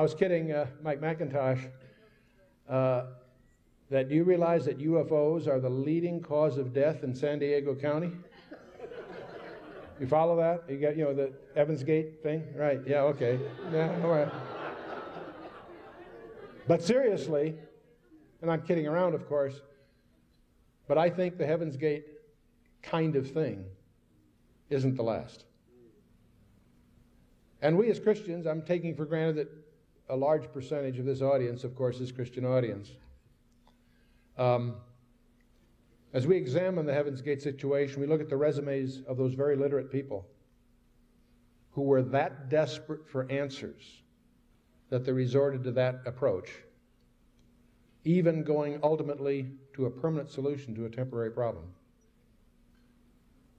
I was kidding Mike McIntosh that do you realize that UFOs are the leading cause of death in San Diego County? You follow that? You got, you know, the Heaven's Gate thing? Right, yeah, okay. Yeah, all right. But seriously, and I'm kidding around, of course, but I think the Heaven's Gate kind of thing isn't the last. And we as Christians, I'm taking for granted that a large percentage of this audience, of course, is Christian audience. As we examine the Heaven's Gate situation, we look at the resumes of those very literate people who were that desperate for answers that they resorted to that approach, even going ultimately to a permanent solution to a temporary problem.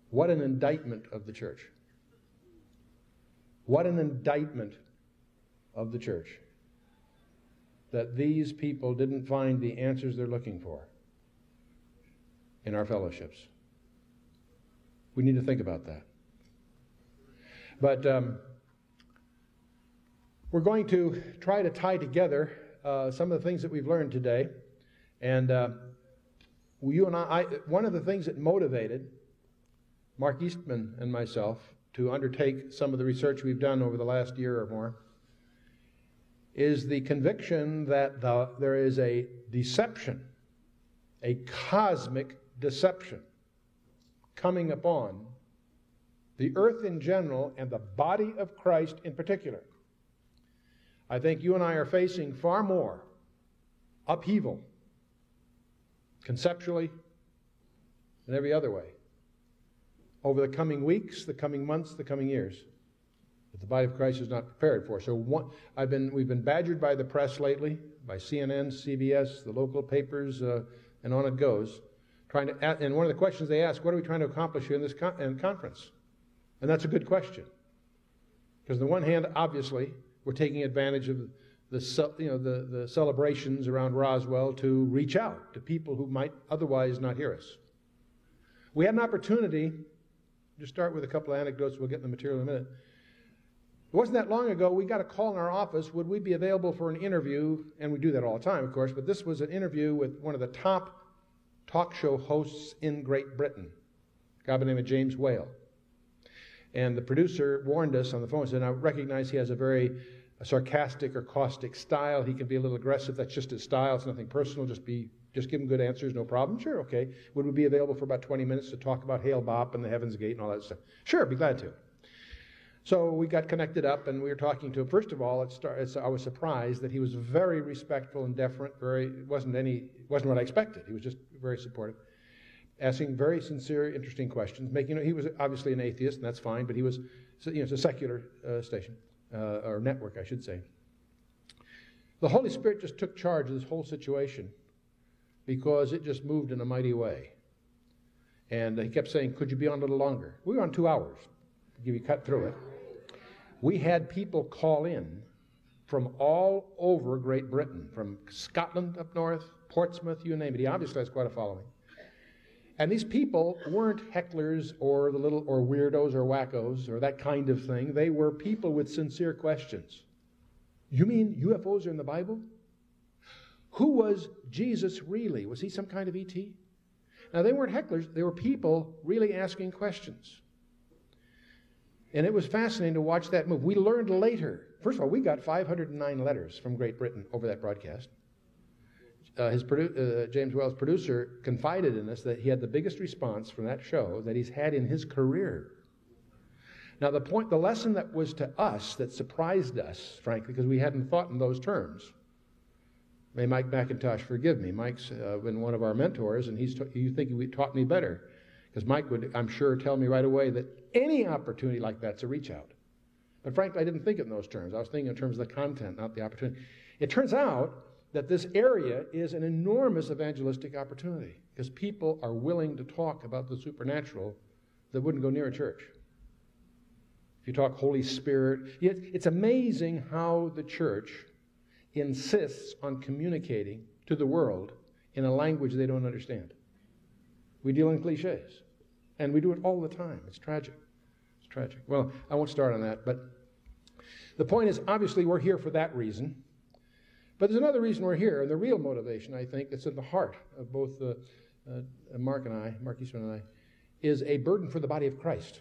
What an indictment of the church. What an indictment of the church that these people didn't find the answers they're looking for in our fellowships. We need to think about that. But we're going to try to tie together some of the things that we've learned today. And you and I, one of the things that motivated Mark Eastman and myself to undertake some of the research we've done over the last year or more is the conviction that there is a deception, a cosmic deception coming upon the earth in general and the body of Christ in particular. I think you and I are facing far more upheaval conceptually and every other way over the coming weeks, the coming months, the coming years that the body of Christ is not prepared for. So we've been badgered by the press lately, by CNN, CBS, the local papers, and on it goes, trying to ask, and one of the questions they ask, what are we trying to accomplish here in this conference? And that's a good question. Because on the one hand, obviously, we're taking advantage of the celebrations around Roswell to reach out to people who might otherwise not hear us. We had an opportunity, just start with a couple of anecdotes, we'll get in the material in a minute. It wasn't that long ago, we got a call in our office, would we be available for an interview, and we do that all the time, of course, but this was an interview with one of the top talk show hosts in Great Britain, a guy by the name of James Whale. And the producer warned us on the phone, said, I recognize he has a very sarcastic or caustic style, he can be a little aggressive, that's just his style, it's nothing personal, just give him good answers, no problem, sure, okay. Would we be available for about 20 minutes to talk about Hale-Bopp and the Heaven's Gate and all that stuff? Sure, be glad to. So we got connected up, and we were talking to him. First of all, I was surprised that he was very respectful and deferent. It wasn't what I expected. He was just very supportive, asking very sincere, interesting questions. He was obviously an atheist, and that's fine. But he was, it's a secular station or network, I should say. The Holy Spirit just took charge of this whole situation because it just moved in a mighty way. And he kept saying, "Could you be on a little longer?" We were on 2 hours. Give you cut through it. We had people call in from all over Great Britain, from Scotland up north, Portsmouth, you name it. He obviously has quite a following. And these people weren't hecklers or weirdos or wackos or that kind of thing. They were people with sincere questions. You mean UFOs are in the Bible? Who was Jesus really? Was he some kind of ET? Now they weren't hecklers, they were people really asking questions. And it was fascinating to watch that move. We learned later. First of all, we got 509 letters from Great Britain over that broadcast. James Whale's producer confided in us that he had the biggest response from that show that he's had in his career. Now, the lesson that was to us that surprised us, frankly, because we hadn't thought in those terms. May Mike McIntosh forgive me. Mike's been one of our mentors, and you think he taught me better. Because Mike would, I'm sure, tell me right away that any opportunity like that's a reach out. But frankly, I didn't think it in those terms. I was thinking in terms of the content, not the opportunity. It turns out that this area is an enormous evangelistic opportunity because people are willing to talk about the supernatural that wouldn't go near a church. If you talk Holy Spirit, it's amazing how the church insists on communicating to the world in a language they don't understand. We deal in cliches, and we do it all the time. It's tragic. Well, I won't start on that, but The point is, obviously, we're here for that reason. But there's another reason we're here, and the real motivation, I think, that's at the heart of both Mark Eastman and I, is a burden for the body of Christ.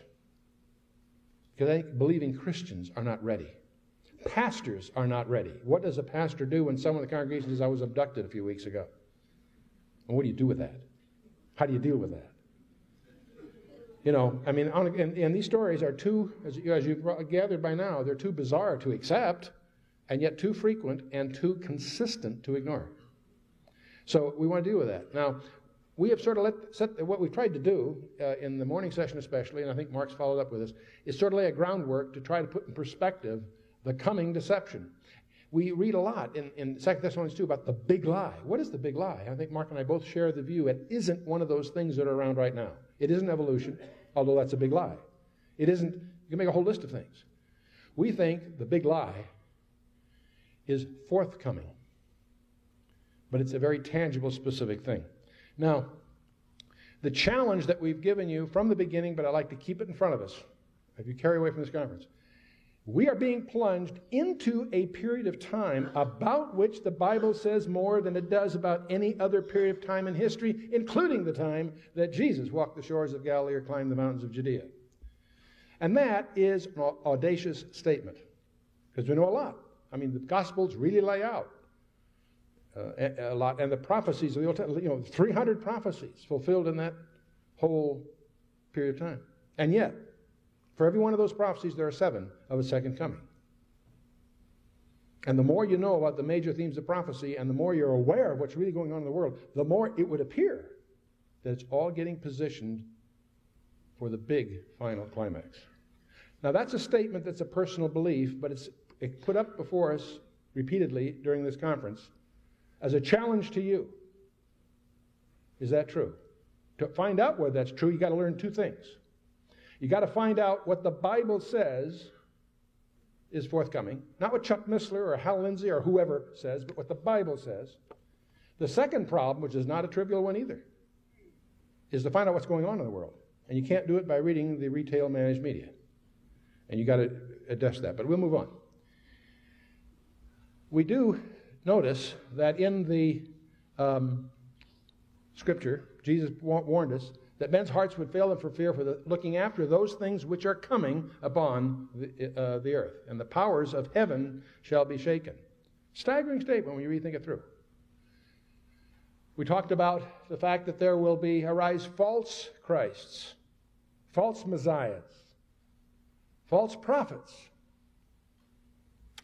Because I think believing Christians are not ready. Pastors are not ready. What does a pastor do when someone in the congregation says, I was abducted a few weeks ago? And what do you do with that? How do you deal with that? You know, I mean, and these stories are too, as you've gathered by now, they're too bizarre to accept, and yet too frequent and too consistent to ignore. So we want to deal with that. Now, we have sort of what we've tried to do in the morning session especially, and I think Mark's followed up with this, is sort of lay a groundwork to try to put in perspective the coming deception. We read a lot in 2 Thessalonians 2 about the big lie. What is the big lie? I think Mark and I both share the view it isn't one of those things that are around right now. It isn't evolution, although that's a big lie. It isn't, you can make a whole list of things. We think the big lie is forthcoming, but it's a very tangible, specific thing. Now, the challenge that we've given you from the beginning, but I like to keep it in front of us, if you carry away from this conference, we are being plunged into a period of time about which the Bible says more than it does about any other period of time in history, including the time that Jesus walked the shores of Galilee or climbed the mountains of Judea. And that is an audacious statement, because we know a lot. I mean, the Gospels really lay out a lot, and the prophecies of the Old Testament, 300 prophecies fulfilled in that whole period of time. And yet, for every one of those prophecies, there are 7 of a second coming. And the more you know about the major themes of prophecy, and the more you're aware of what's really going on in the world, the more it would appear that it's all getting positioned for the big final climax. Now, that's a statement that's a personal belief, but it's put up before us repeatedly during this conference as a challenge to you. Is that true? To find out whether that's true, you've got to learn 2 things. You've got to find out what the Bible says is forthcoming. Not what Chuck Missler or Hal Lindsey or whoever says, but what the Bible says. The second problem, which is not a trivial one either, is to find out what's going on in the world. And you can't do it by reading the retail managed media. And you've got to address that. But we'll move on. We do notice that in the Scripture, Jesus warned us that men's hearts would fail them for fear for looking after those things which are coming upon the earth. And the powers of heaven shall be shaken. Staggering statement when you rethink it through. We talked about the fact that there will arise false Christs, false messiahs, false prophets,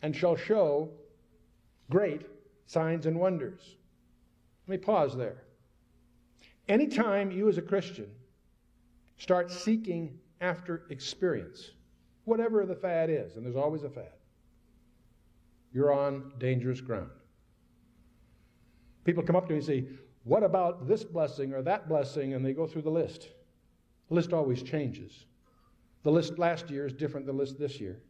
and shall show great signs and wonders. Let me pause there. Anytime you as a Christian start seeking after experience, whatever the fad is, and there's always a fad, you're on dangerous ground. People come up to me and say, what about this blessing or that blessing? And they go through the list. The list always changes. The list last year is different than the list this year.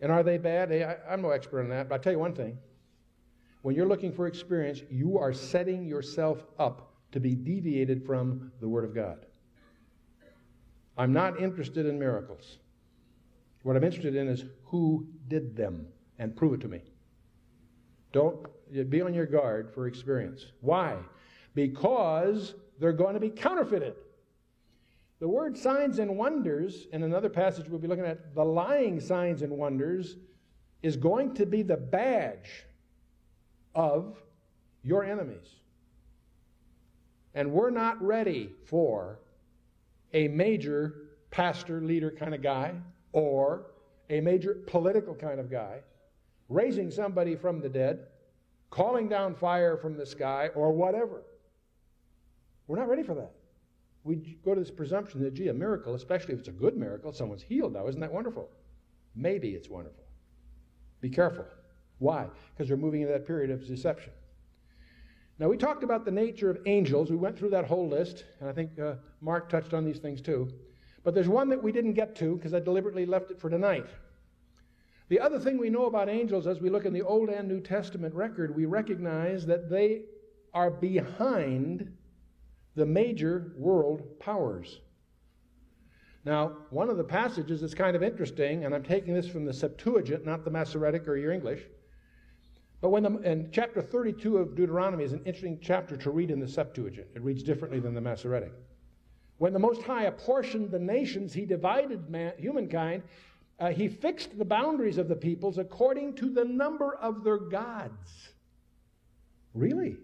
And are they bad? Hey, I'm no expert on that, but I'll tell you one thing. When you're looking for experience, you are setting yourself up to be deviated from the Word of God. I'm not interested in miracles. What I'm interested in is who did them, and prove it to me. Don't be on your guard for experience. Why? Because they're going to be counterfeited. The word signs and wonders, in another passage we'll be looking at, the lying signs and wonders is going to be the badge of your enemies. And we're not ready for a major pastor, leader kind of guy or a major political kind of guy raising somebody from the dead, calling down fire from the sky or whatever. We're not ready for that. We go to this presumption that, gee, a miracle, especially if it's a good miracle, someone's healed now, isn't that wonderful? Maybe it's wonderful. Be careful. Why? Because we're moving into that period of deception. Now, we talked about the nature of angels. We went through that whole list, and I think Mark touched on these things too. But there's one that we didn't get to because I deliberately left it for tonight. The other thing we know about angels, as we look in the Old and New Testament record, we recognize that they are behind the major world powers. Now, one of the passages is kind of interesting, and I'm taking this from the Septuagint, not the Masoretic or your English. But and chapter 32 of Deuteronomy is an interesting chapter to read in the Septuagint. It reads differently than the Masoretic. When the Most High apportioned the nations, he divided humankind. He fixed the boundaries of the peoples according to the number of their gods. Really?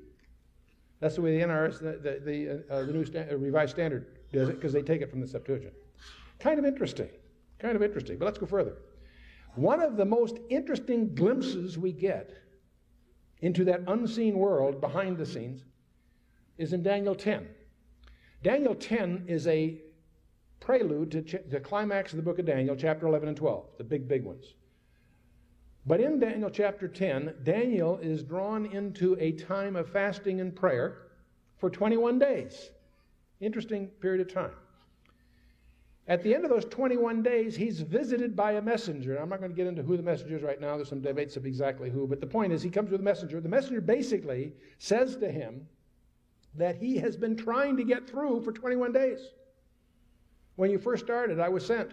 That's the way the NRS, the new Revised Standard does it, because they take it from the Septuagint. Kind of interesting, but let's go further. One of the most interesting glimpses we get into that unseen world behind the scenes is in Daniel 10. Daniel 10 is a prelude to the climax of the book of Daniel, chapter 11 and 12, the big ones. But in Daniel chapter 10, Daniel is drawn into a time of fasting and prayer for 21 days. Interesting period of time. At the end of those 21 days, he's visited by a messenger. I'm not going to get into who the messenger is right now. There's some debates of exactly who, but the point is he comes with a messenger. The messenger basically says to him that he has been trying to get through for 21 days. When you first started, I was sent.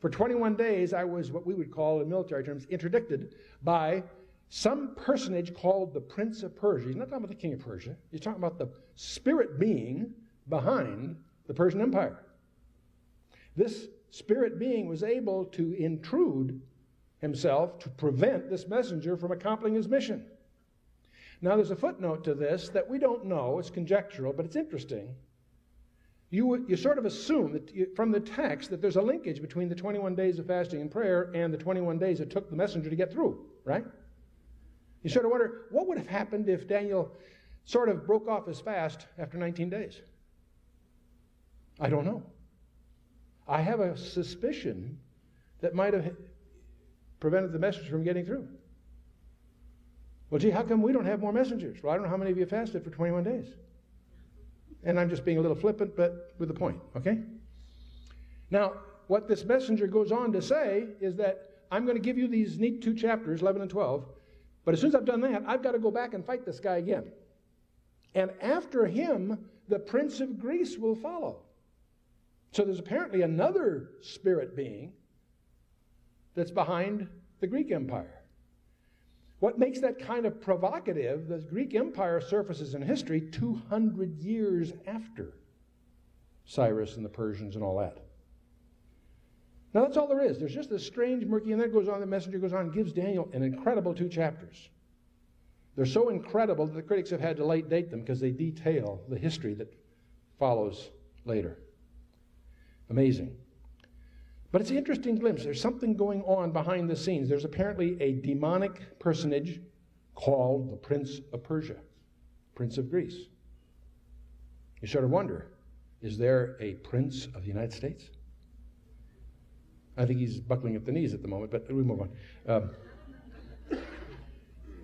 For 21 days, I was what we would call in military terms interdicted by some personage called the Prince of Persia. He's not talking about the King of Persia. He's talking about the spirit being behind the Persian Empire. This spirit being was able to intrude himself to prevent this messenger from accomplishing his mission. Now, there's a footnote to this that we don't know. It's conjectural, but it's interesting. You sort of assume that from the text that there's a linkage between the 21 days of fasting and prayer and the 21 days it took the messenger to get through, right? You sort of wonder, what would have happened if Daniel sort of broke off his fast after 19 days? I don't know. I have a suspicion that might have prevented the messenger from getting through. Well, gee, how come we don't have more messengers? Well, I don't know how many of you fasted for 21 days. And I'm just being a little flippant, but with the point, okay? Now, what this messenger goes on to say is that I'm going to give you these neat two chapters, 11 and 12, but as soon as I've done that, I've got to go back and fight this guy again. And after him, the Prince of Greece will follow. So there's apparently another spirit being that's behind the Greek Empire. What makes that kind of provocative, the Greek Empire surfaces in history 200 years after Cyrus and the Persians and all that. Now that's all there is. There's just this strange murky, and then it goes on, the messenger goes on and gives Daniel an incredible two chapters. They're so incredible that the critics have had to late date them because they detail the history that follows later. Amazing. But it's an interesting glimpse. There's something going on behind the scenes. There's apparently a demonic personage called the Prince of Persia, Prince of Greece. You sort of wonder, is there a Prince of the United States? I think he's buckling at the knees at the moment, but we move on.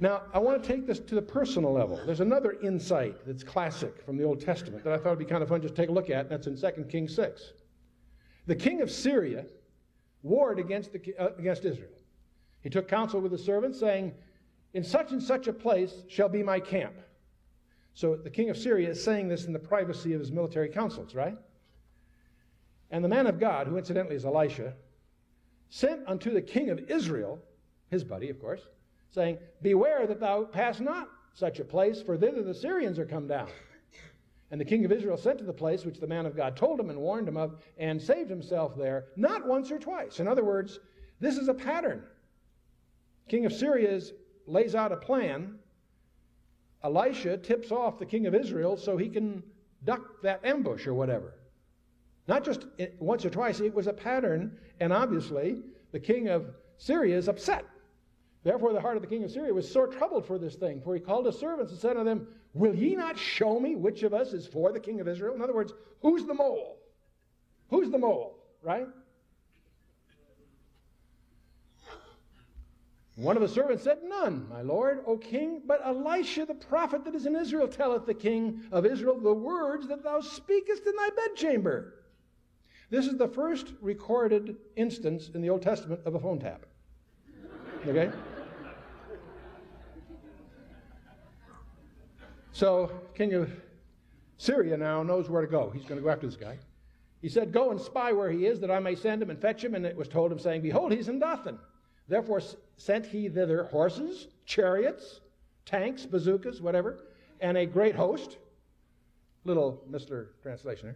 Now, I want to take this to the personal level. There's another insight that's classic from the Old Testament that I thought would be kind of fun just to take a look at, and that's in 2 Kings 6. The king of Syria warred against Israel. He took counsel with the servants, saying, "In such and such a place shall be my camp." So the king of Syria is saying this in the privacy of his military councils, right? And the man of God, who incidentally is Elisha, sent unto the king of Israel, his buddy, of course, saying, "Beware that thou pass not such a place, for thither the Syrians are come down." And the king of Israel sent to the place which the man of God told him and warned him of, and saved himself there, not once or twice. In other words, this is a pattern. King of Syria lays out a plan. Elisha tips off the king of Israel so he can duck that ambush or whatever. Not just once or twice, it was a pattern, and obviously the king of Syria is upset. Therefore the heart of the king of Syria was sore troubled for this thing, for he called his servants and said unto them, "Will ye not show me which of us is for the king of Israel?" In other words, who's the mole? Who's the mole, right? One of the servants said, "None, my lord, O king, but Elisha the prophet that is in Israel telleth the king of Israel the words that thou speakest in thy bedchamber." This is the first recorded instance in the Old Testament of a phone tap. Okay? So, king of Syria now knows where to go. He's going to go after this guy. He said, go and spy where he is, that I may send him and fetch him. And it was told him, saying, behold, he's in Dothan. Therefore sent he thither horses, chariots, tanks, bazookas, whatever, and a great host. Little Mr. Translationer.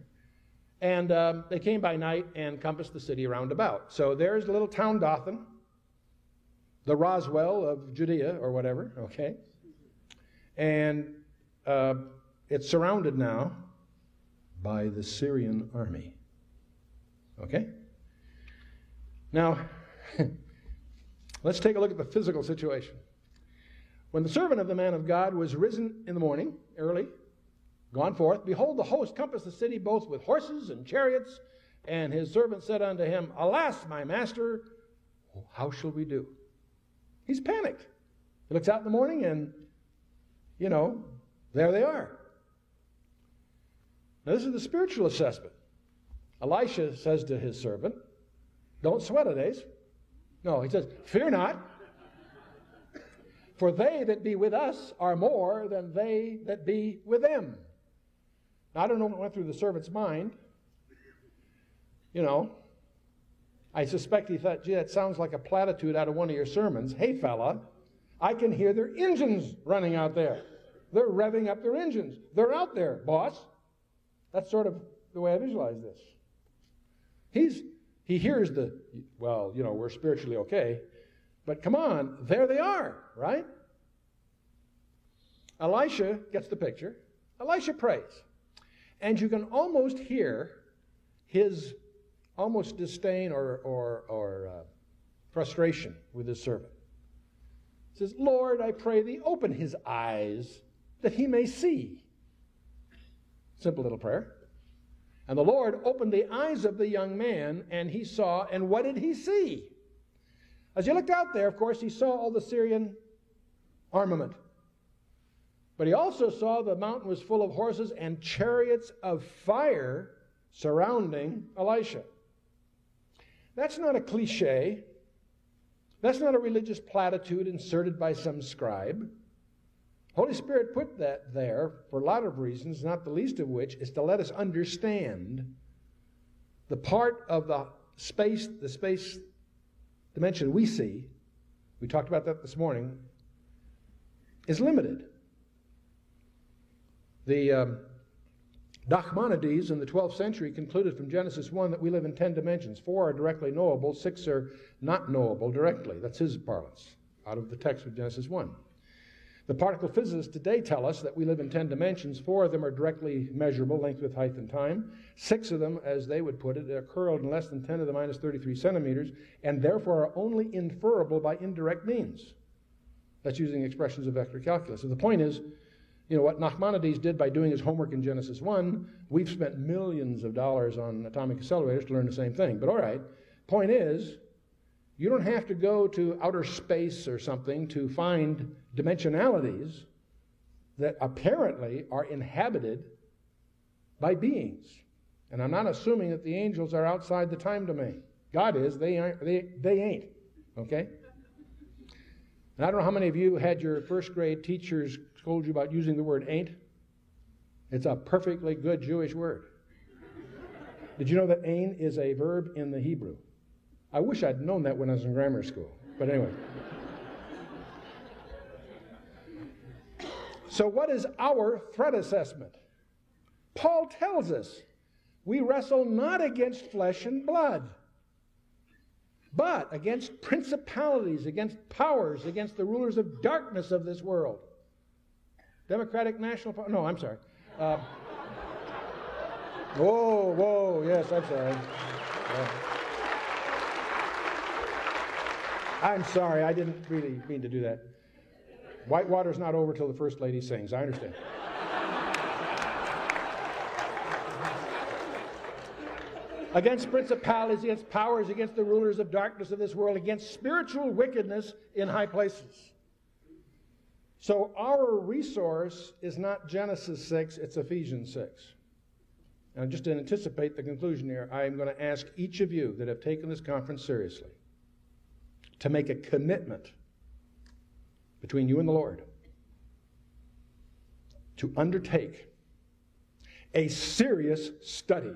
And they came by night and compassed the city round about. So there's the little town Dothan, the Roswell of Judea or whatever, okay? And it's surrounded now by the Syrian army, okay? Now, let's take a look at the physical situation. When the servant of the man of God was risen in the morning, early, gone forth, behold, the host compassed the city both with horses and chariots. And his servant said unto him, alas, my master, how shall we do? He's panicked. He looks out in the morning and, you know, there they are. Now, this is the spiritual assessment. Elisha says to his servant, don't sweat it, Ace. No, he says, fear not. For they that be with us are more than they that be with them. Now, I don't know what went through the servant's mind. You know, I suspect he thought, gee, that sounds like a platitude out of one of your sermons. Hey, fella, I can hear their engines running out there. They're revving up their engines. They're out there, boss. That's sort of the way I visualize this. He hears the, well, you know, we're spiritually okay. But come on, there they are, right? Elisha gets the picture. Elisha prays. And you can almost hear his almost disdain or frustration with his servant. He says, Lord, I pray thee, open his eyes that he may see. Simple little prayer. And the Lord opened the eyes of the young man, and he saw, and what did he see? As he looked out there, of course, he saw all the Syrian armament. But he also saw the mountain was full of horses and chariots of fire surrounding Elisha. That's not a cliche. That's not a religious platitude inserted by some scribe. Holy Spirit put that there for a lot of reasons, not the least of which is to let us understand the part of the space dimension we see, we talked about that this morning, is limited. The Dachmonides in the 12th century concluded from Genesis 1 that we live in 10 dimensions. 4 are directly knowable, 6 are not knowable directly. That's his parlance out of the text of Genesis 1. The particle physicists today tell us that we live in 10 dimensions. 4 of them are directly measurable, length, width, height, and time. 6 of them, as they would put it, are curled in less than 10 to the minus 33 centimeters, and therefore are only inferable by indirect means. That's using expressions of vector calculus. So the point is, you know, what Nachmanides did by doing his homework in Genesis 1, we've spent millions of dollars on atomic accelerators to learn the same thing. But all right, point is, you don't have to go to outer space or something to find dimensionalities that apparently are inhabited by beings. And I'm not assuming that the angels are outside the time domain. God is, they ain't, okay? And I don't know how many of you had your first grade teachers told you about using the word ain't. It's a perfectly good Jewish word. Did you know that ain is a verb in the Hebrew? I wish I'd known that when I was in grammar school, but anyway. So what is our threat assessment? Paul tells us, we wrestle not against flesh and blood, but against principalities, against powers, against the rulers of darkness of this world. Democratic National... No, I'm sorry. Whoa, yes, I'm sorry. Yeah. I'm sorry, I didn't really mean to do that. Whitewater's not over till the First Lady sings, I understand. Against principalities, against powers, against the rulers of darkness of this world, against spiritual wickedness in high places. So our resource is not Genesis 6, it's Ephesians 6. Now, just to anticipate the conclusion here, I am going to ask each of you that have taken this conference seriously to make a commitment between you and the Lord to undertake a serious study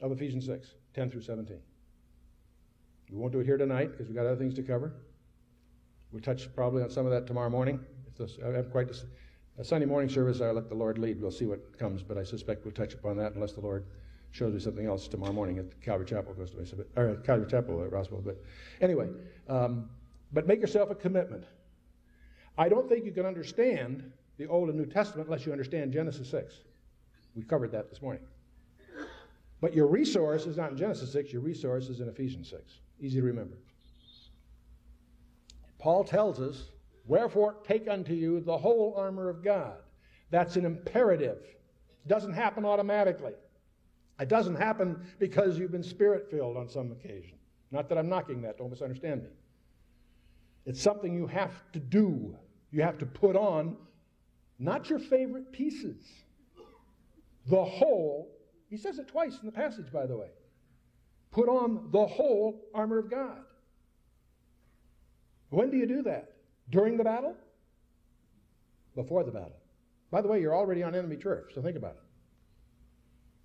of Ephesians 6, 10 through 17. We won't do it here tonight because we've got other things to cover. We'll touch probably on some of that tomorrow morning. A Sunday morning service, I let the Lord lead. We'll see what comes, but I suspect we'll touch upon that unless the Lord shows me something else tomorrow morning at the Calvary Chapel, Calvary Chapel at Roswell. But anyway, but make yourself a commitment. I don't think you can understand the Old and New Testament unless you understand Genesis 6. We covered that this morning. But your resource is not in Genesis 6, your resource is in Ephesians 6. Easy to remember. Paul tells us, wherefore take unto you the whole armor of God. That's an imperative. It doesn't happen automatically. It doesn't happen because you've been spirit-filled on some occasion. Not that I'm knocking that, don't misunderstand me. It's something you have to do. You have to put on, not your favorite pieces, the whole. He says it twice in the passage, by the way. Put on the whole armor of God. When do you do that? During the battle? Before the battle. By the way, you're already on enemy turf, so think about it.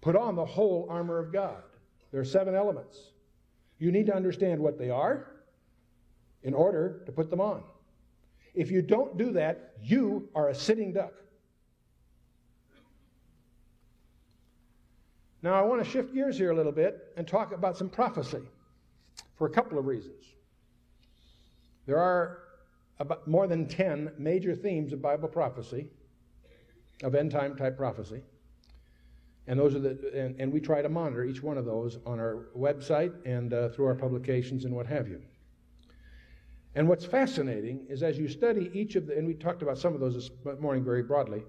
Put on the whole armor of God. There are 7 elements. You need to understand what they are in order to put them on. If you don't do that, you are a sitting duck. Now I want to shift gears here a little bit and talk about some prophecy for a couple of reasons. There are about more than 10 major themes of Bible prophecy, of end-time type prophecy, and those are and we try to monitor each one of those on our website and through our publications and what have you. And what's fascinating is as you study each of the, and we talked about some of those this morning very broadly,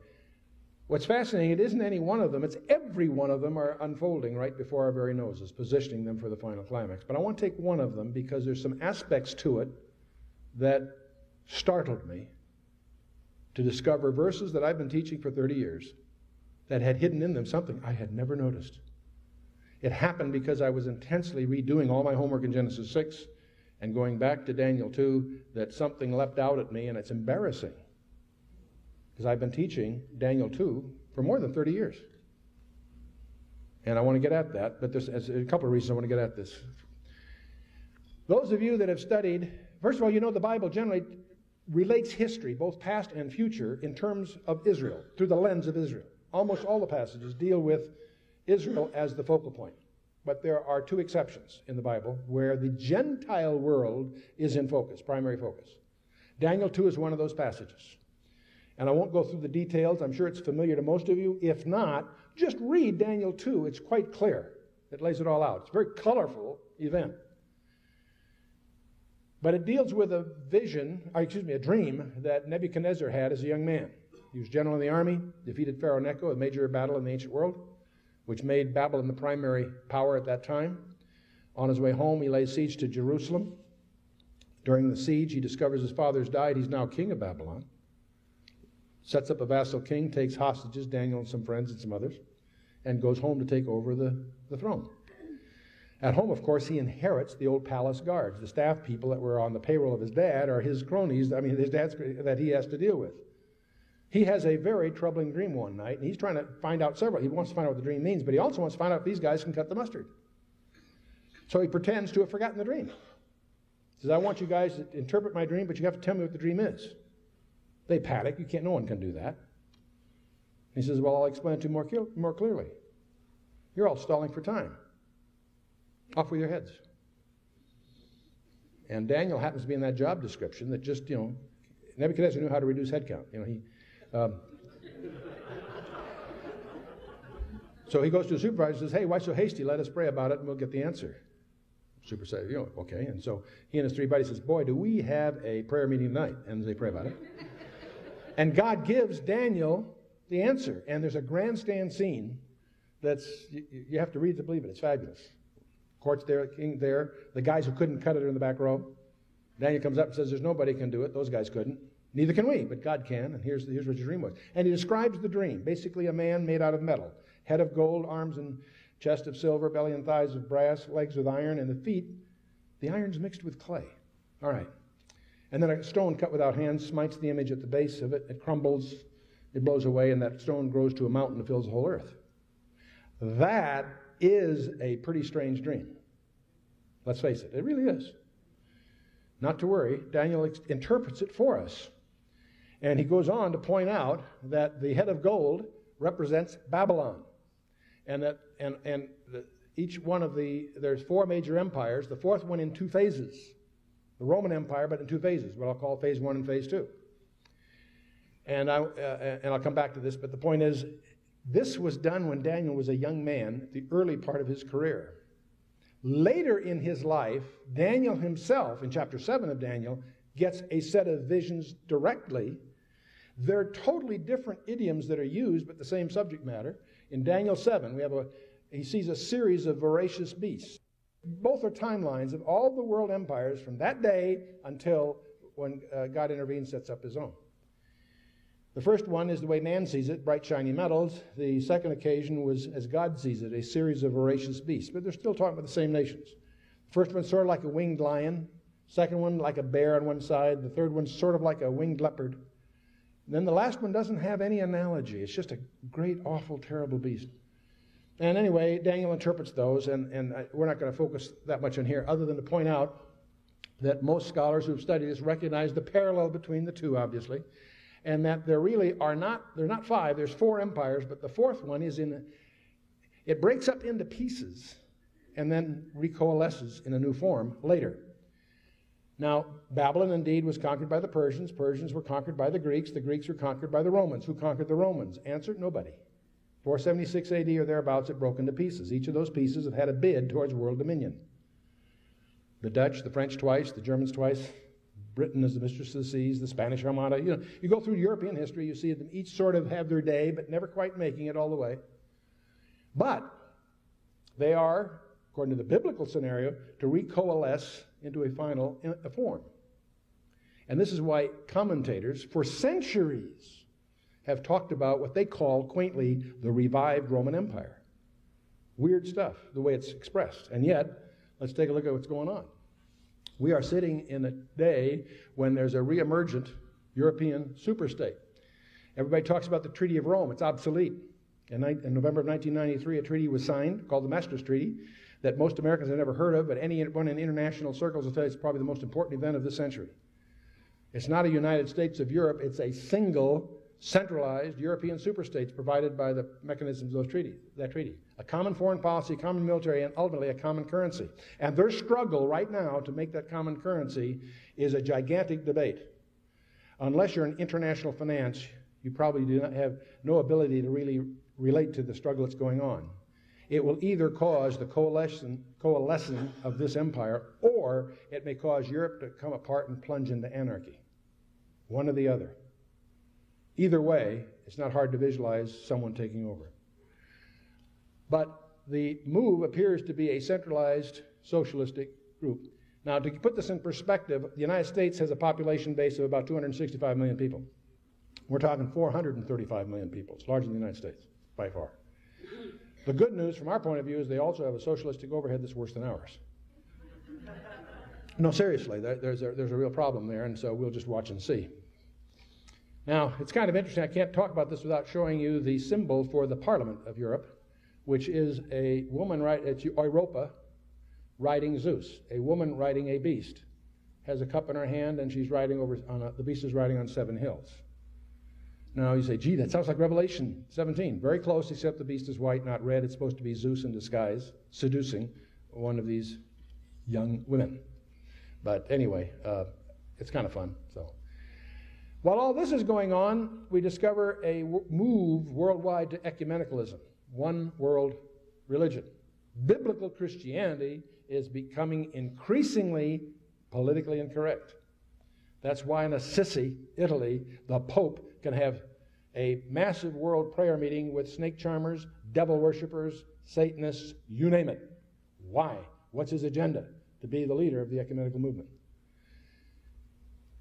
what's fascinating, it isn't any one of them, it's every one of them are unfolding right before our very noses, positioning them for the final climax. But I want to take one of them because there's some aspects to it that startled me to discover verses that I've been teaching for 30 years that had hidden in them something I had never noticed. It happened because I was intensely redoing all my homework in Genesis 6 and going back to Daniel 2 that something leapt out at me, and it's embarrassing. Because I've been teaching Daniel 2 for more than 30 years. And I want to get at that, but there's a couple of reasons I want to get at this. Those of you that have studied, first of all, you know the Bible generally relates history, both past and future, in terms of Israel, through the lens of Israel. Almost all the passages deal with Israel as the focal point. But there are 2 exceptions in the Bible where the Gentile world is in focus, primary focus. Daniel 2 is one of those passages. And I won't go through the details. I'm sure it's familiar to most of you. If not, just read Daniel 2. It's quite clear. It lays it all out. It's a very colorful event. But it deals with a dream that Nebuchadnezzar had as a young man. He was general in the army, defeated Pharaoh Necho, a major battle in the ancient world, which made Babylon the primary power at that time. On his way home, he lays siege to Jerusalem. During the siege, he discovers his father's died. He's now king of Babylon. Sets up a vassal king, takes hostages, Daniel and some friends and some others, and goes home to take over the throne. At home, of course, he inherits the old palace guards. The staff people that were on the payroll of his dad are his cronies, his dad's, that he has to deal with. He has a very troubling dream one night, and he's trying to find out several. He wants to find out what the dream means, but he also wants to find out if these guys can cut the mustard. So he pretends to have forgotten the dream. He says, I want you guys to interpret my dream, but you have to tell me what the dream is. They panic. No one can do that. He says, well, I'll explain it to you more clearly. You're all stalling for time. Off with your heads. And Daniel happens to be in that job description that just, Nebuchadnezzar knew how to reduce headcount. So he goes to the supervisor and says, hey, why so hasty? Let us pray about it and we'll get the answer. Supervisor, okay. And so he and his 3 buddies says, boy, do we have a prayer meeting tonight? And they pray about it. And God gives Daniel the answer. And there's a grandstand scene that's, you have to read to believe it. It's fabulous. Court's there, king there. The guys who couldn't cut it are in the back row. Daniel comes up and says, there's nobody can do it. Those guys couldn't. Neither can we, but God can. And here's what your dream was. And he describes the dream. Basically a man made out of metal. Head of gold, arms and chest of silver, belly and thighs of brass, legs with iron, and the feet, the iron's mixed with clay. All right. And then a stone cut without hands smites the image at the base of it. It crumbles, it blows away, and that stone grows to a mountain that fills the whole earth. That is a pretty strange dream. Let's face it, it really is. Not to worry, Daniel interprets it for us. And he goes on to point out that the head of gold represents Babylon. And that each one of there's four major empires. The fourth one in two phases. The Roman Empire, but in two phases, what I'll call phase one and phase two. And I'll come back to this, but the point is, this was done when Daniel was a young man, the early part of his career. Later in his life, Daniel himself, in chapter 7 of Daniel, gets a set of visions directly. They're totally different idioms that are used, but the same subject matter. In Daniel 7, he sees a series of voracious beasts. Both are timelines of all the world empires from that day until when God intervenes, sets up his own. The first one is the way man sees it, bright, shiny metals. The second occasion was, as God sees it, a series of voracious beasts. But they're still talking about the same nations. The first one's sort of like a winged lion. Second one, like a bear on one side. The third one's sort of like a winged leopard. And then the last one doesn't have any analogy. It's just a great, awful, terrible beast. And anyway, Daniel interprets those, and we're not going to focus that much on here, other than to point out that most scholars who've studied this recognize the parallel between the two, obviously. And that there really are not, they're not five, there's four empires, but the fourth one is it breaks up into pieces and then recoalesces in a new form later. Now, Babylon indeed was conquered by the Persians. Persians were conquered by the Greeks were conquered by the Romans. Who conquered the Romans? Answer, nobody. 476 AD or thereabouts, it broke into pieces. Each of those pieces have had a bid towards world dominion. The Dutch, the French twice, the Germans twice, Britain is the mistress of the seas, the Spanish Armada. You know, you go through European history, you see them each sort of have their day, but never quite making it all the way. But they are, according to the biblical scenario, to recoalesce into a final form. And this is why commentators for centuries have talked about what they call quaintly the revived Roman Empire. Weird stuff, the way it's expressed. And yet, let's take a look at what's going on. We are sitting in a day when there's a reemergent European superstate. Everybody talks about the Treaty of Rome. It's obsolete. In November of 1993, a treaty was signed called the Maastricht Treaty that most Americans have never heard of, but anyone in international circles will tell you it's probably the most important event of this century. It's not a United States of Europe. It's a single, centralized European superstate provided by the mechanisms of that treaty. A common foreign policy, a common military, and ultimately a common currency. And their struggle right now to make that common currency is a gigantic debate. Unless you're in international finance, you probably do not have no ability to really relate to the struggle that's going on. It will either cause the coalescing of this empire, or it may cause Europe to come apart and plunge into anarchy. One or the other. Either way, it's not hard to visualize someone taking over. But the move appears to be a centralized socialistic group. Now, to put this in perspective, the United States has a population base of about 265 million people. We're talking 435 million people. It's larger than the United States, by far. The good news from our point of view is they also have a socialistic overhead that's worse than ours. No, seriously, there's a real problem there, and so we'll just watch and see. Now, it's kind of interesting. I can't talk about this without showing you the symbol for the Parliament of Europe, which is a woman it's Europa riding Zeus, a woman riding a beast. Has a cup in her hand, and she's riding the beast is riding on seven hills. Now, you say, gee, that sounds like Revelation 17. Very close, except the beast is white, not red. It's supposed to be Zeus in disguise, seducing one of these young women. But anyway, it's kind of fun, so. While all this is going on, we discover a move worldwide to ecumenicalism, one world religion. Biblical Christianity is becoming increasingly politically incorrect. That's why in Assisi, Italy, the Pope can have a massive world prayer meeting with snake charmers, devil worshippers, Satanists, you name it. Why? What's his agenda? To be the leader of the ecumenical movement.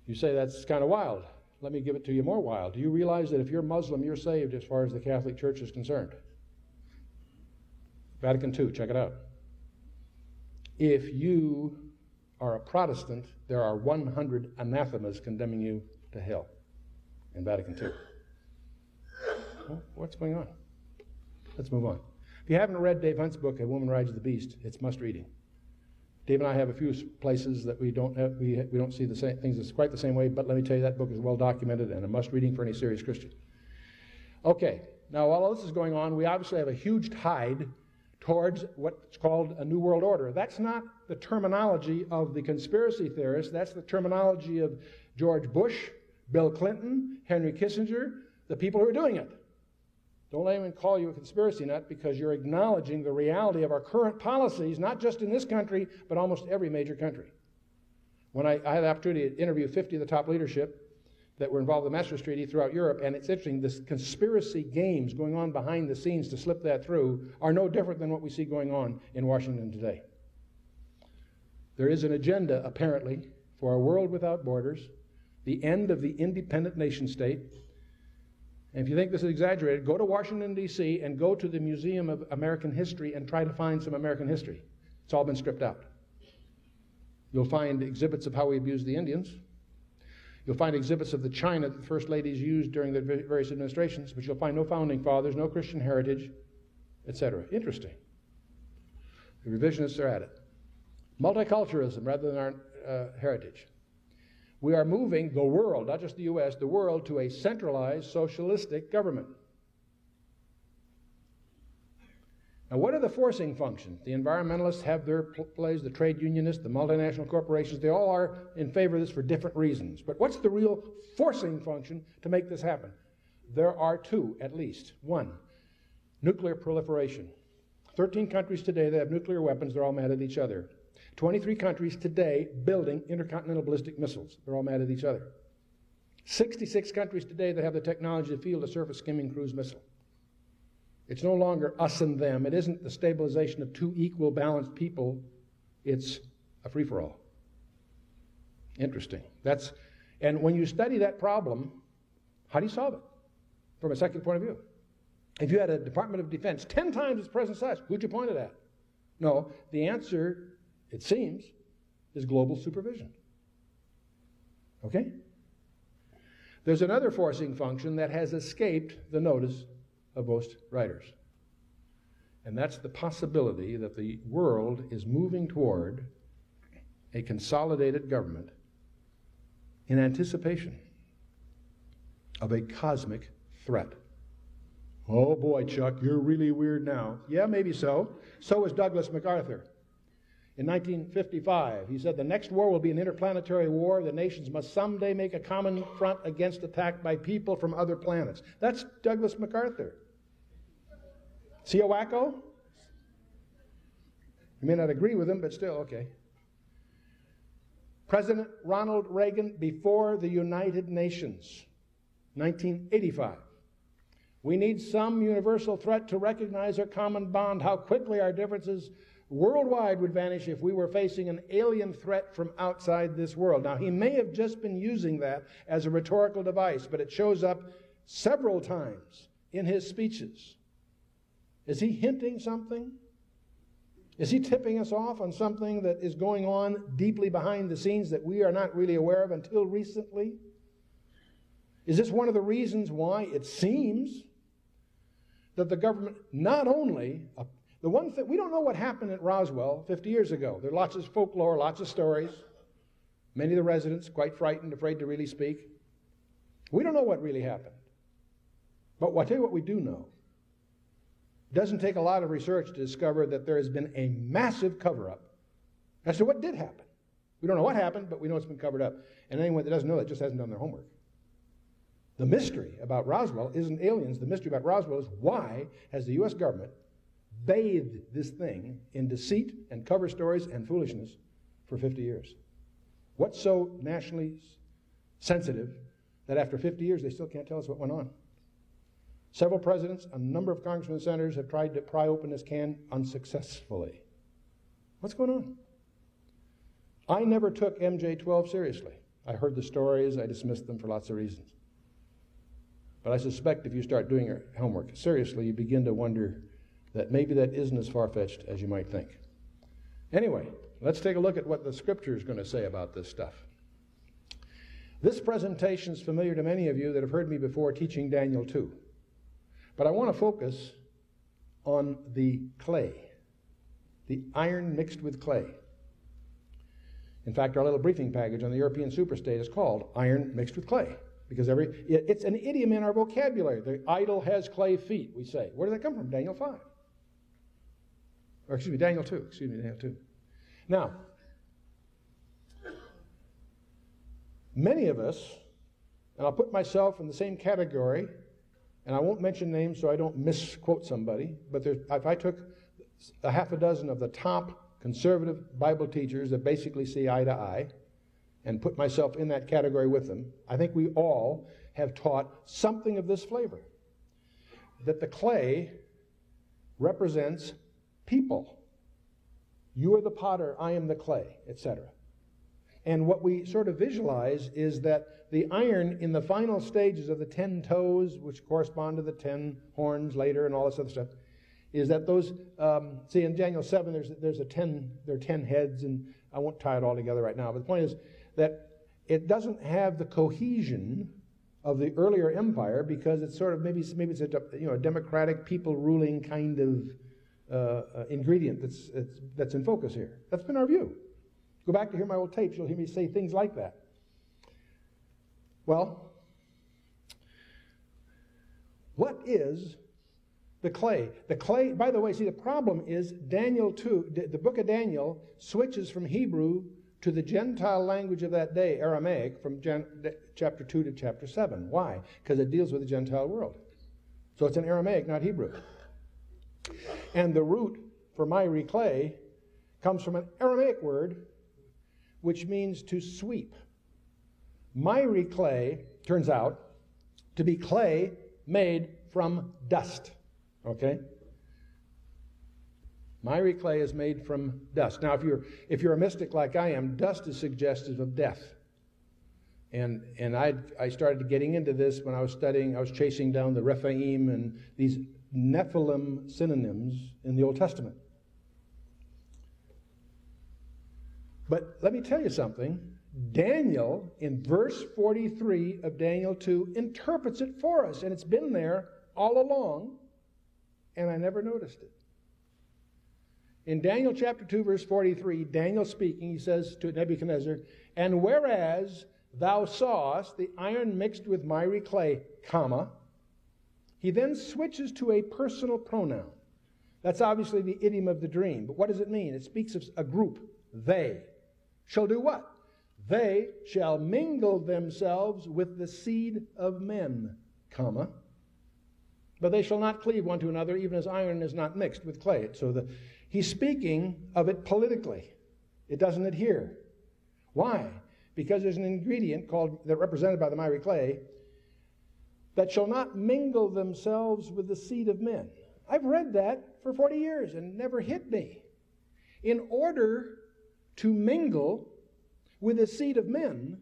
You say that's kind of wild. Let me give it to you more wild. Do you realize that if you're Muslim, you're saved as far as the Catholic Church is concerned? Vatican II, check it out. If you are a Protestant, there are 100 anathemas condemning you to hell in Vatican II. Well, what's going on? Let's move on. If you haven't read Dave Hunt's book, A Woman Rides the Beast, it's must reading. Dave and I have a few places that we don't see the same things quite the same way, but let me tell you, that book is well documented and a must reading for any serious Christian. Okay, now while all this is going on, we obviously have a huge tide towards what's called a New World Order. That's not the terminology of the conspiracy theorists. That's the terminology of George Bush, Bill Clinton, Henry Kissinger, the people who are doing it. Don't let anyone call you a conspiracy nut, because you're acknowledging the reality of our current policies, not just in this country, but almost every major country. When I had the opportunity to interview 50 of the top leadership that were involved in the Maastricht Treaty throughout Europe, and it's interesting, this conspiracy games going on behind the scenes to slip that through are no different than what we see going on in Washington today. There is an agenda, apparently, for a world without borders, the end of the independent nation state. And if you think this is exaggerated, go to Washington, D.C., and go to the Museum of American History and try to find some American history. It's all been stripped out. You'll find exhibits of how we abused the Indians. You'll find exhibits of the China that the First Ladies used during their various administrations, but you'll find no Founding Fathers, no Christian heritage, etc. Interesting. The revisionists are at it. Multiculturalism rather than our heritage. We are moving the world, not just the U.S., the world to a centralized socialistic government. Now, what are the forcing functions? The environmentalists have their plays, the trade unionists, the multinational corporations, they all are in favor of this for different reasons. But what's the real forcing function to make this happen? There are two, at least. One, nuclear proliferation. 13 countries today that have nuclear weapons, they're all mad at each other. 23 countries today building intercontinental ballistic missiles, they're all mad at each other. 66 countries today that have the technology to field a surface skimming cruise missile. It's no longer us and them. It isn't the stabilization of two equal, balanced people. It's a free-for-all. Interesting. And when you study that problem, how do you solve it from a secular point of view? If you had a Department of Defense 10 times its present size, who'd you point it at? No, the answer, it seems, is global supervision. Okay? There's another forcing function that has escaped the notice of most writers. And that's the possibility that the world is moving toward a consolidated government in anticipation of a cosmic threat. Oh boy, Chuck, you're really weird now. Yeah, maybe so. So was Douglas MacArthur. In 1955, he said, "The next war will be an interplanetary war. The nations must someday make a common front against attack by people from other planets." That's Douglas MacArthur. See a wacko? You may not agree with him, but still, okay. President Ronald Reagan before the United Nations, 1985. "We need some universal threat to recognize our common bond. How quickly our differences worldwide would vanish if we were facing an alien threat from outside this world." Now, he may have just been using that as a rhetorical device, but it shows up several times in his speeches. Is he hinting something? Is he tipping us off on something that is going on deeply behind the scenes that we are not really aware of until recently? Is this one of the reasons why it seems that the government not only... The one thing, we don't know what happened at Roswell 50 years ago. There are lots of folklore, lots of stories. Many of the residents quite frightened, afraid to really speak. We don't know what really happened. But I'll tell you what we do know. It doesn't take a lot of research to discover that there has been a massive cover-up as to what did happen. We don't know what happened, but we know it's been covered up. And anyone that doesn't know that just hasn't done their homework. The mystery about Roswell isn't aliens. The mystery about Roswell is, why has the U.S. government bathed this thing in deceit and cover stories and foolishness for 50 years? What's so nationally sensitive that after 50 years they still can't tell us what went on? Several presidents, a number of congressmen and senators have tried to pry open this can unsuccessfully. What's going on? I never took MJ-12 seriously. I heard the stories, I dismissed them for lots of reasons. But I suspect if you start doing your homework seriously, you begin to wonder that maybe that isn't as far-fetched as you might think. Anyway, let's take a look at what the Scripture is going to say about this stuff. This presentation is familiar to many of you that have heard me before teaching Daniel 2. But I want to focus on the clay, the iron mixed with clay. In fact, our little briefing package on the European superstate is called Iron Mixed with Clay, because it's an idiom in our vocabulary. The idol has clay feet, we say. Where did that come from? Daniel 5. Or excuse me, Daniel 2. Excuse me, Daniel 2. Now, many of us, and I'll put myself in the same category, and I won't mention names so I don't misquote somebody, but if I took a half a dozen of the top conservative Bible teachers that basically see eye to eye and put myself in that category with them, I think we all have taught something of this flavor, that the clay represents people. You are the potter, I am the clay, etc. And what we sort of visualize is that the iron in the final stages of the 10 toes, which correspond to the 10 horns later and all this other stuff, is that those, see in Daniel 7 there are 10 heads, and I won't tie it all together right now, but the point is that it doesn't have the cohesion of the earlier empire because it's sort of, maybe it's a democratic people ruling kind of ingredient that's in focus here. That's been our view. Go back to hear my old tapes, you'll hear me say things like that. Well, what is the clay? The clay, by the way, see, the problem is Daniel 2, the book of Daniel switches from Hebrew to the Gentile language of that day, Aramaic, from chapter 2 to chapter 7. Why? Because it deals with the Gentile world. So it's in Aramaic, not Hebrew. And the root for miry clay comes from an Aramaic word which means to sweep. Miry clay turns out to be clay made from dust. Okay? Miry clay is made from dust. Now, if you're a mystic like I am, dust is suggestive of death. And I started getting into this when I was studying, I was chasing down the Rephaim and these Nephilim synonyms in the Old Testament. But let me tell you something. Daniel, in verse 43 of Daniel 2, interprets it for us, and it's been there all along, and I never noticed it. In Daniel chapter 2, verse 43, Daniel speaking, he says to Nebuchadnezzar, "And whereas thou sawest the iron mixed with miry clay, comma," he then switches to a personal pronoun. That's obviously the idiom of the dream, but what does it mean? It speaks of a group. They shall do what? They shall mingle themselves with the seed of men, comma. But they shall not cleave one to another, even as iron is not mixed with clay. So he's speaking of it politically. It doesn't adhere. Why? Because there's an ingredient that represented by the miry clay that shall not mingle themselves with the seed of men. I've read that for 40 years and it never hit me. In order to mingle with the seed of men,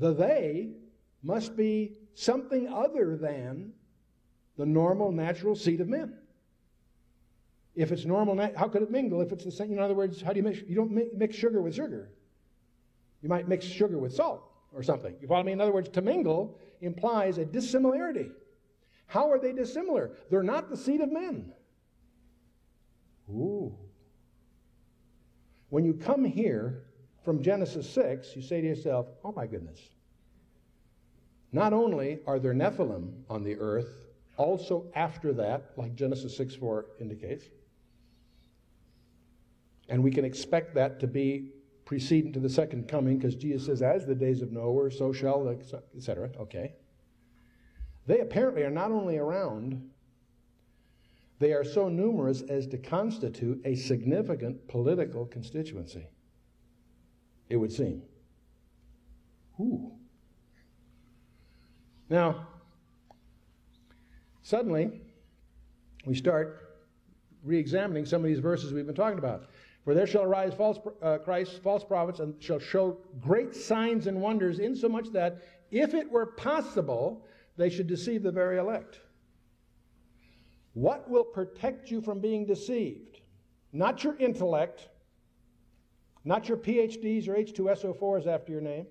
the they must be something other than the normal, natural seed of men. If it's normal, how could it mingle if it's the same? In other words, how do you mix? You don't mix sugar with sugar. You might mix sugar with salt or something. You follow me? In other words, to mingle implies a dissimilarity. How are they dissimilar? They're not the seed of men. Ooh. When you come here from Genesis 6, you say to yourself, oh my goodness, not only are there Nephilim on the earth, also after that, like Genesis 6:4 indicates, and we can expect that to be precedent to the second coming, because Jesus says, as the days of Noah were, so shall, etc. Okay. They apparently are not only around, they are so numerous as to constitute a significant political constituency, it would seem. Ooh. Now, suddenly, we start re-examining some of these verses we've been talking about. For there shall arise false prophets, and shall show great signs and wonders, insomuch that, if it were possible, they should deceive the very elect. What will protect you from being deceived? Not your intellect, not your PhDs or H2SO4s after your name,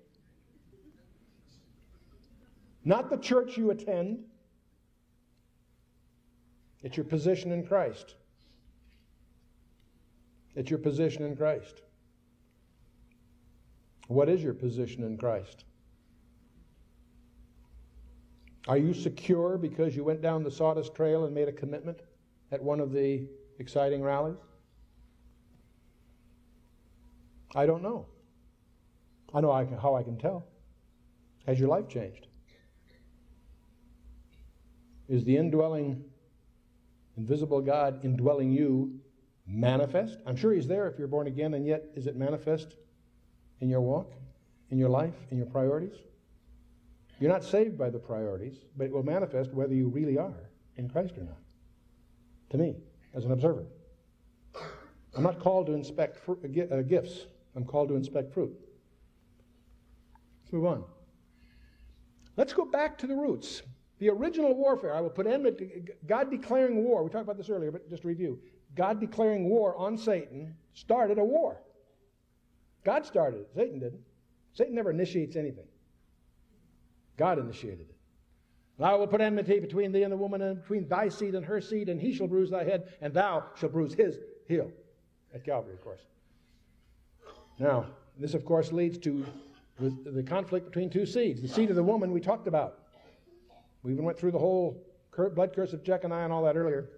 not the church you attend. It's your position in Christ. It's your position in Christ. What is your position in Christ? Are you secure because you went down the sawdust trail and made a commitment at one of the exciting rallies? I don't know. I know how I can tell. Has your life changed? Is the indwelling, invisible God indwelling you manifest? I'm sure He's there if you're born again, and yet is it manifest in your walk, in your life, in your priorities? You're not saved by the priorities, but it will manifest whether you really are in Christ or not. To me, as an observer. I'm not called to inspect gifts. I'm called to inspect fruit. Let's move on. Let's go back to the roots. The original warfare. I will put end to God declaring war. We talked about this earlier, but just to review. God declaring war on Satan started a war. God started it. Satan didn't. Satan never initiates anything. God initiated it. And I will put enmity between thee and the woman, and between thy seed and her seed, and he shall bruise thy head, and thou shalt bruise his heel. At Calvary, of course. Now, this, of course, leads to the conflict between two seeds. The seed of the woman we talked about. We even went through the whole blood curse of Jeconiah and all that earlier.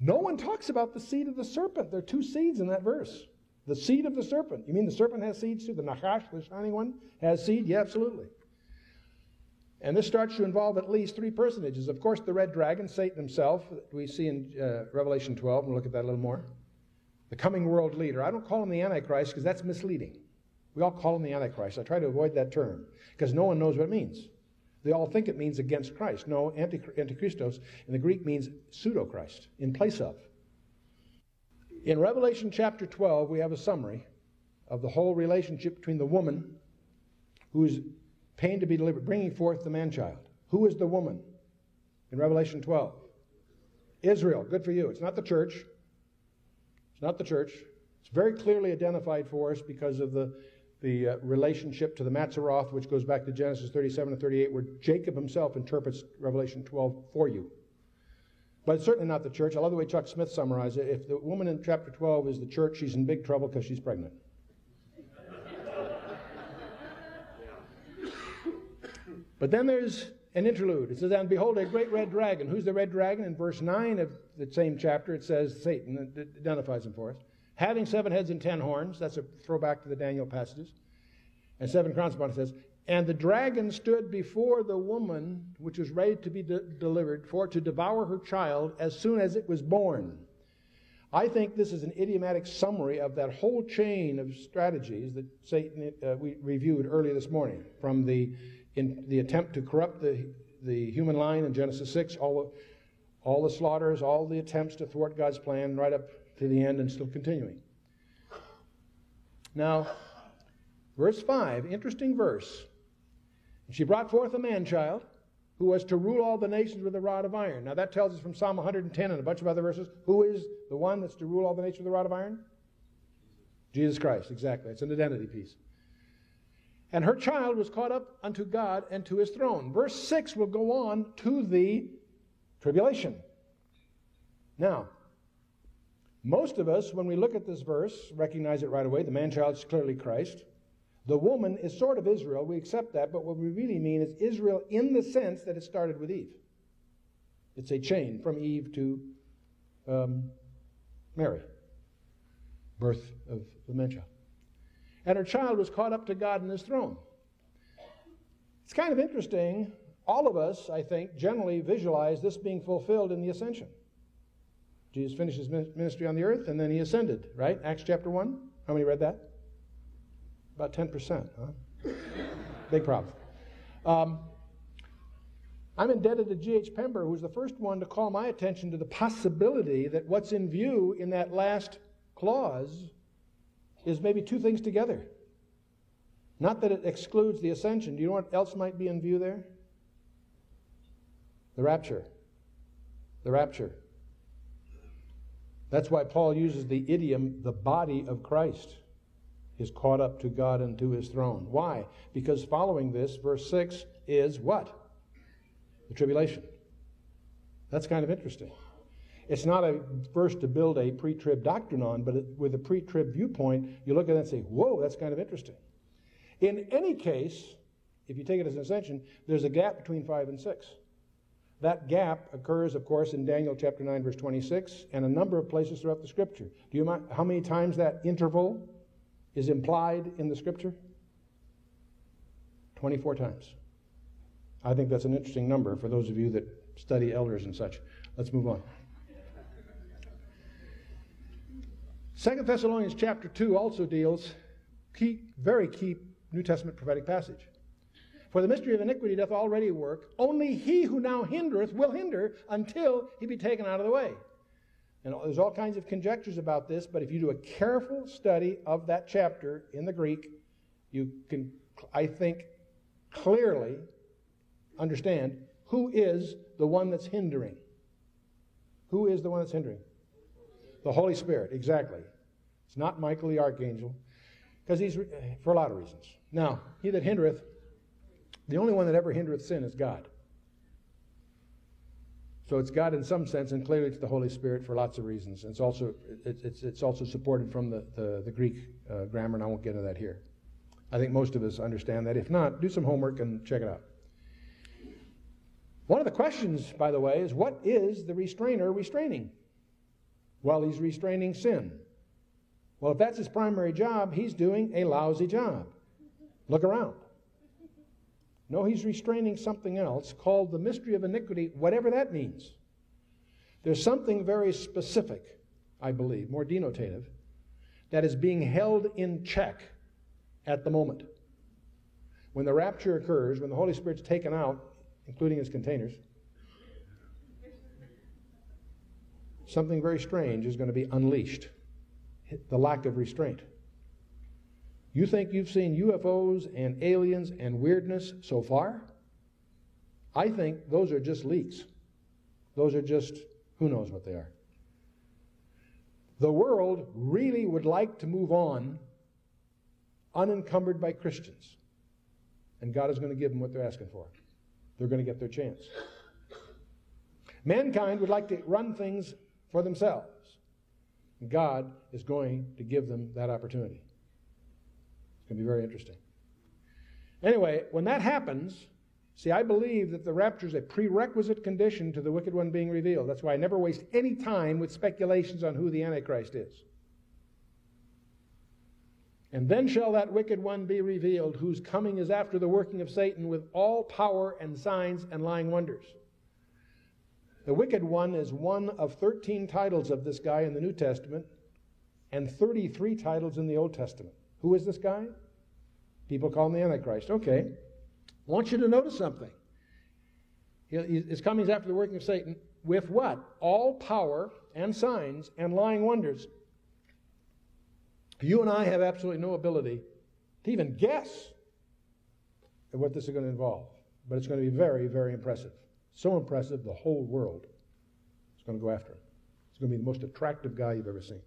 No one talks about the seed of the serpent. There are two seeds in that verse. The seed of the serpent. You mean the serpent has seeds too? The Nachash, the shining one, has seed? Yeah, absolutely. And this starts to involve at least three personages. Of course, the red dragon, Satan himself, that we see in Revelation 12. We'll look at that a little more. The coming world leader. I don't call him the Antichrist because that's misleading. We all call him the Antichrist. I try to avoid that term because no one knows what it means. They all think it means against Christ. No, Antichristos in the Greek means pseudo-Christ, in place of. In Revelation chapter 12, we have a summary of the whole relationship between the woman who is pain to be delivered, bringing forth the man-child. Who is the woman in Revelation 12? Israel. Good for you. It's not the church. It's not the church. It's very clearly identified for us because of the relationship to the Maseroth, which goes back to Genesis 37 and 38, where Jacob himself interprets Revelation 12 for you. But it's certainly not the church. I love the way Chuck Smith summarized it. If the woman in chapter 12 is the church, she's in big trouble because she's pregnant. But then there's an interlude. It says, and behold, a great red dragon. Who's the red dragon? In verse 9 of the same chapter, it says Satan. It identifies him for us. Having 7 heads and 10 horns. That's a throwback to the Daniel passages. And 7 crowns upon it. Says, and the dragon stood before the woman, which was ready to be delivered, for to devour her child as soon as it was born. I think this is an idiomatic summary of that whole chain of strategies that Satan we reviewed earlier this morning, from the attempt to corrupt the human line in Genesis 6, all the slaughters, all the attempts to thwart God's plan, right up to the end and still continuing. Now, verse 5, interesting verse. And she brought forth a man-child who was to rule all the nations with a rod of iron. Now that tells us from Psalm 110 and a bunch of other verses, who is the one that's to rule all the nations with a rod of iron? Jesus Christ, exactly. It's an identity piece. And her child was caught up unto God and to his throne. Verse 6 will go on to the tribulation. Now, most of us, when we look at this verse, recognize it right away. The man-child is clearly Christ. The woman is sort of Israel. We accept that, but what we really mean is Israel in the sense that it started with Eve. It's a chain from Eve to Mary, birth of the man-child. And her child was caught up to God in his throne. It's kind of interesting. All of us, I think, generally visualize this being fulfilled in the ascension. Jesus finished his ministry on the earth, and then he ascended, right? Acts chapter 1. How many read that? About 10%, huh? Big problem. I'm indebted to G.H. Pember, who was the first one to call my attention to the possibility that what's in view in that last clause is maybe two things together. Not that it excludes the ascension. Do you know what else might be in view there? The rapture. The rapture. That's why Paul uses the idiom, the body of Christ is caught up to God and to his throne. Why? Because following this, verse 6 is what? The tribulation. That's kind of interesting. It's not a verse to build a pre-trib doctrine on, but with a pre-trib viewpoint, you look at it and say, whoa, that's kind of interesting. In any case, if you take it as an ascension, there's a gap between 5 and 6. That gap occurs, of course, in Daniel chapter 9, verse 26, and a number of places throughout the Scripture. Do you mind how many times that interval is implied in the Scripture? 24 times. I think that's an interesting number for those of you that study elders and such. Let's move on. 2 Thessalonians chapter 2 also deals very key New Testament prophetic passage. For the mystery of iniquity doth already work. Only he who now hindereth will hinder until he be taken out of the way. And there's all kinds of conjectures about this, but if you do a careful study of that chapter in the Greek, you can, I think, clearly understand who is the one that's hindering. Who is the one that's hindering? The Holy Spirit, exactly. It's not Michael the Archangel, because he's, for a lot of reasons. Now, he that hindereth, the only one that ever hindereth sin is God. So it's God in some sense, and clearly it's the Holy Spirit for lots of reasons. It's also, it's also supported from the Greek grammar, and I won't get into that here. I think most of us understand that. If not, do some homework and check it out. One of the questions, by the way, is what is the restrainer restraining? Well, he's restraining sin. Well, if that's his primary job, he's doing a lousy job. Look around. No, he's restraining something else called the mystery of iniquity, whatever that means. There's something very specific, I believe, more denotative, that is being held in check at the moment. When the rapture occurs, when the Holy Spirit's taken out, including his containers, something very strange is going to be unleashed. The lack of restraint. You think you've seen UFOs and aliens and weirdness so far? I think those are just leaks. Those are just, who knows what they are. The world really would like to move on unencumbered by Christians. And God is going to give them what they're asking for. They're going to get their chance. Mankind would like to run things for themselves. God is going to give them that opportunity. It's going to be very interesting. Anyway, when that happens, see, I believe that the rapture is a prerequisite condition to the wicked one being revealed. That's why I never waste any time with speculations on who the Antichrist is. And then shall that wicked one be revealed, whose coming is after the working of Satan with all power and signs and lying wonders. The wicked one is one of 13 titles of this guy in the New Testament and 33 titles in the Old Testament. Who is this guy? People call him the Antichrist. Okay. I want you to notice something. His coming is after the working of Satan with what? All power and signs and lying wonders. You and I have absolutely no ability to even guess at what this is going to involve. But it's going to be very, very impressive. So impressive, the whole world is going to go after him. He's going to be the most attractive guy you've ever seen.